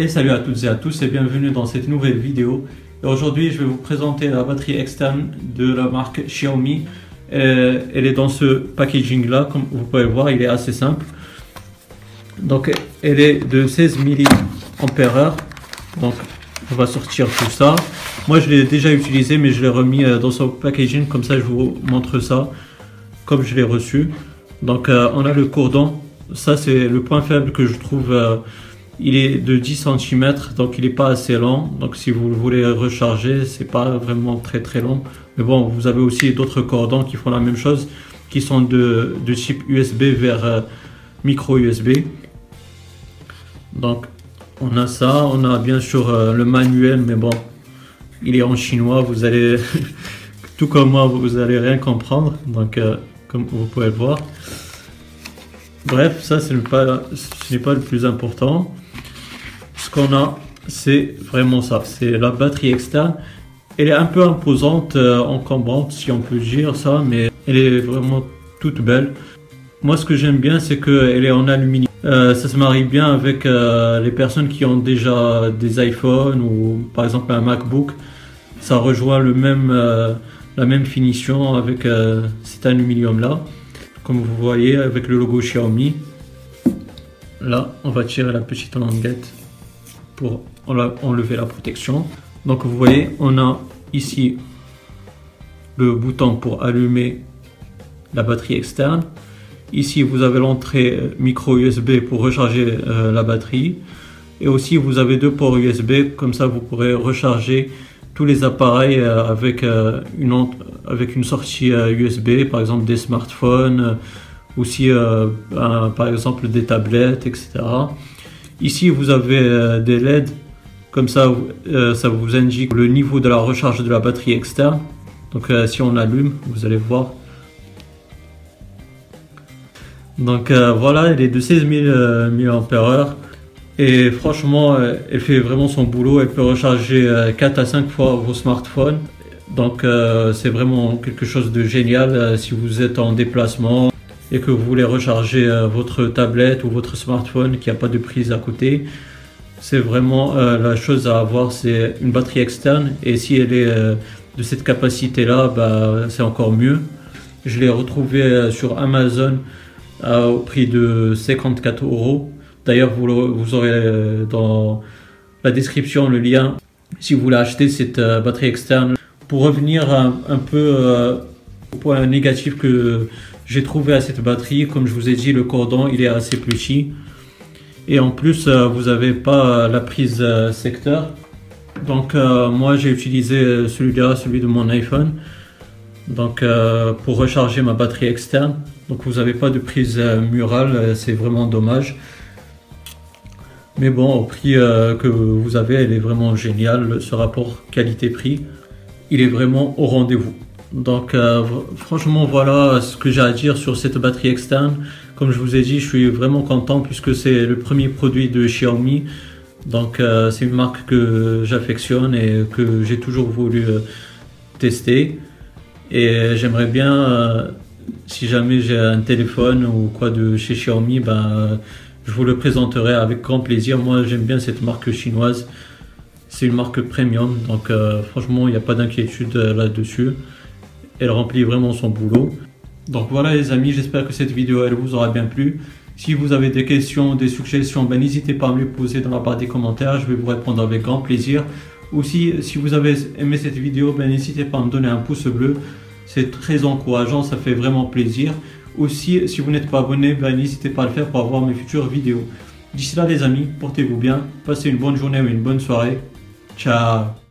Et salut à toutes et à tous et bienvenue dans cette nouvelle vidéo. Aujourd'hui je vais vous présenter la batterie externe de la marque Xiaomi. Elle est dans ce packaging là, comme vous pouvez le voir, il est assez simple. Donc elle est de 16 mAh. Donc on va sortir tout ça. Moi je l'ai déjà utilisé mais je l'ai remis dans son packaging, comme ça je vous montre ça comme je l'ai reçu. Donc on a le cordon, ça c'est le point faible que je trouve. Il est de 10 cm, donc il n'est pas assez long. Donc si vous le voulez recharger, c'est pas vraiment très long. Mais bon, vous avez aussi d'autres cordons qui font la même chose, qui sont de type USB vers micro USB. Donc on a ça, on a bien sûr le manuel, mais bon, il est en chinois. Vous allez, tout comme moi, vous allez rien comprendre. Donc comme vous pouvez le voir. Bref, ça ce n'est pas le plus important. Ce qu'on a, c'est vraiment ça, c'est la batterie externe. Elle est un peu imposante, encombrante si on peut dire ça, mais elle est vraiment toute belle. Moi ce que j'aime bien, c'est qu'elle est en aluminium. Ça se marie bien avec les personnes qui ont déjà des iPhones ou par exemple un MacBook. Ça rejoint le même, la même finition avec cet aluminium là, comme vous voyez avec le logo Xiaomi. Là on va tirer la petite languette pour enlever la protection. Donc vous voyez, on a ici le bouton pour allumer la batterie externe. Ici vous avez l'entrée micro USB pour recharger la batterie, et aussi vous avez deux ports USB, comme ça vous pourrez recharger tous les appareils avec une sortie USB, par exemple des smartphones, aussi par exemple des tablettes, etc. Ici vous avez des LED, comme ça ça vous indique le niveau de la recharge de la batterie externe. Donc si on allume, vous allez voir. Donc voilà, elle est de 16 000 mAh. Et franchement, elle fait vraiment son boulot. Elle peut recharger 4 à 5 fois vos smartphones. Donc c'est vraiment quelque chose de génial si vous êtes en déplacement et que vous voulez recharger votre tablette ou votre smartphone qui n'a pas de prise à côté. C'est vraiment la chose à avoir, c'est une batterie externe. Et si elle est de cette capacité là, bah, c'est encore mieux. Je l'ai retrouvée sur Amazon au prix de 54 €. D'ailleurs, vous aurez dans la description le lien si vous voulez acheter cette batterie externe. Pour revenir un peu au point négatif que j'ai trouvé à cette batterie, comme je vous ai dit, le cordon il est assez petit. Et en plus, vous n'avez pas la prise secteur. Donc moi, j'ai utilisé celui-là, celui de mon iPhone. Donc pour recharger ma batterie externe. Donc vous n'avez pas de prise murale, c'est vraiment dommage. Mais bon, au prix que vous avez, elle est vraiment géniale. Ce rapport qualité-prix, il est vraiment au rendez-vous. Donc franchement, voilà ce que j'ai à dire sur cette batterie externe. Comme je vous ai dit, je suis vraiment content puisque c'est le premier produit de Xiaomi. Donc c'est une marque que j'affectionne et que j'ai toujours voulu tester. Et j'aimerais bien, si jamais j'ai un téléphone ou quoi de chez Xiaomi, ben, je vous le présenterai avec grand plaisir. Moi j'aime bien cette marque chinoise, c'est une marque premium, donc franchement il n'y a pas d'inquiétude là-dessus, elle remplit vraiment son boulot. Donc voilà les amis, j'espère que cette vidéo elle vous aura bien plu. Si vous avez des questions, des suggestions, ben, n'hésitez pas à me les poser dans la barre des commentaires, je vais vous répondre avec grand plaisir. Aussi si vous avez aimé cette vidéo, ben, n'hésitez pas à me donner un pouce bleu, c'est très encourageant, ça fait vraiment plaisir. Aussi, si vous n'êtes pas abonné, n'hésitez pas à le faire pour avoir mes futures vidéos. D'ici là les amis, portez-vous bien, passez une bonne journée ou une bonne soirée. Ciao!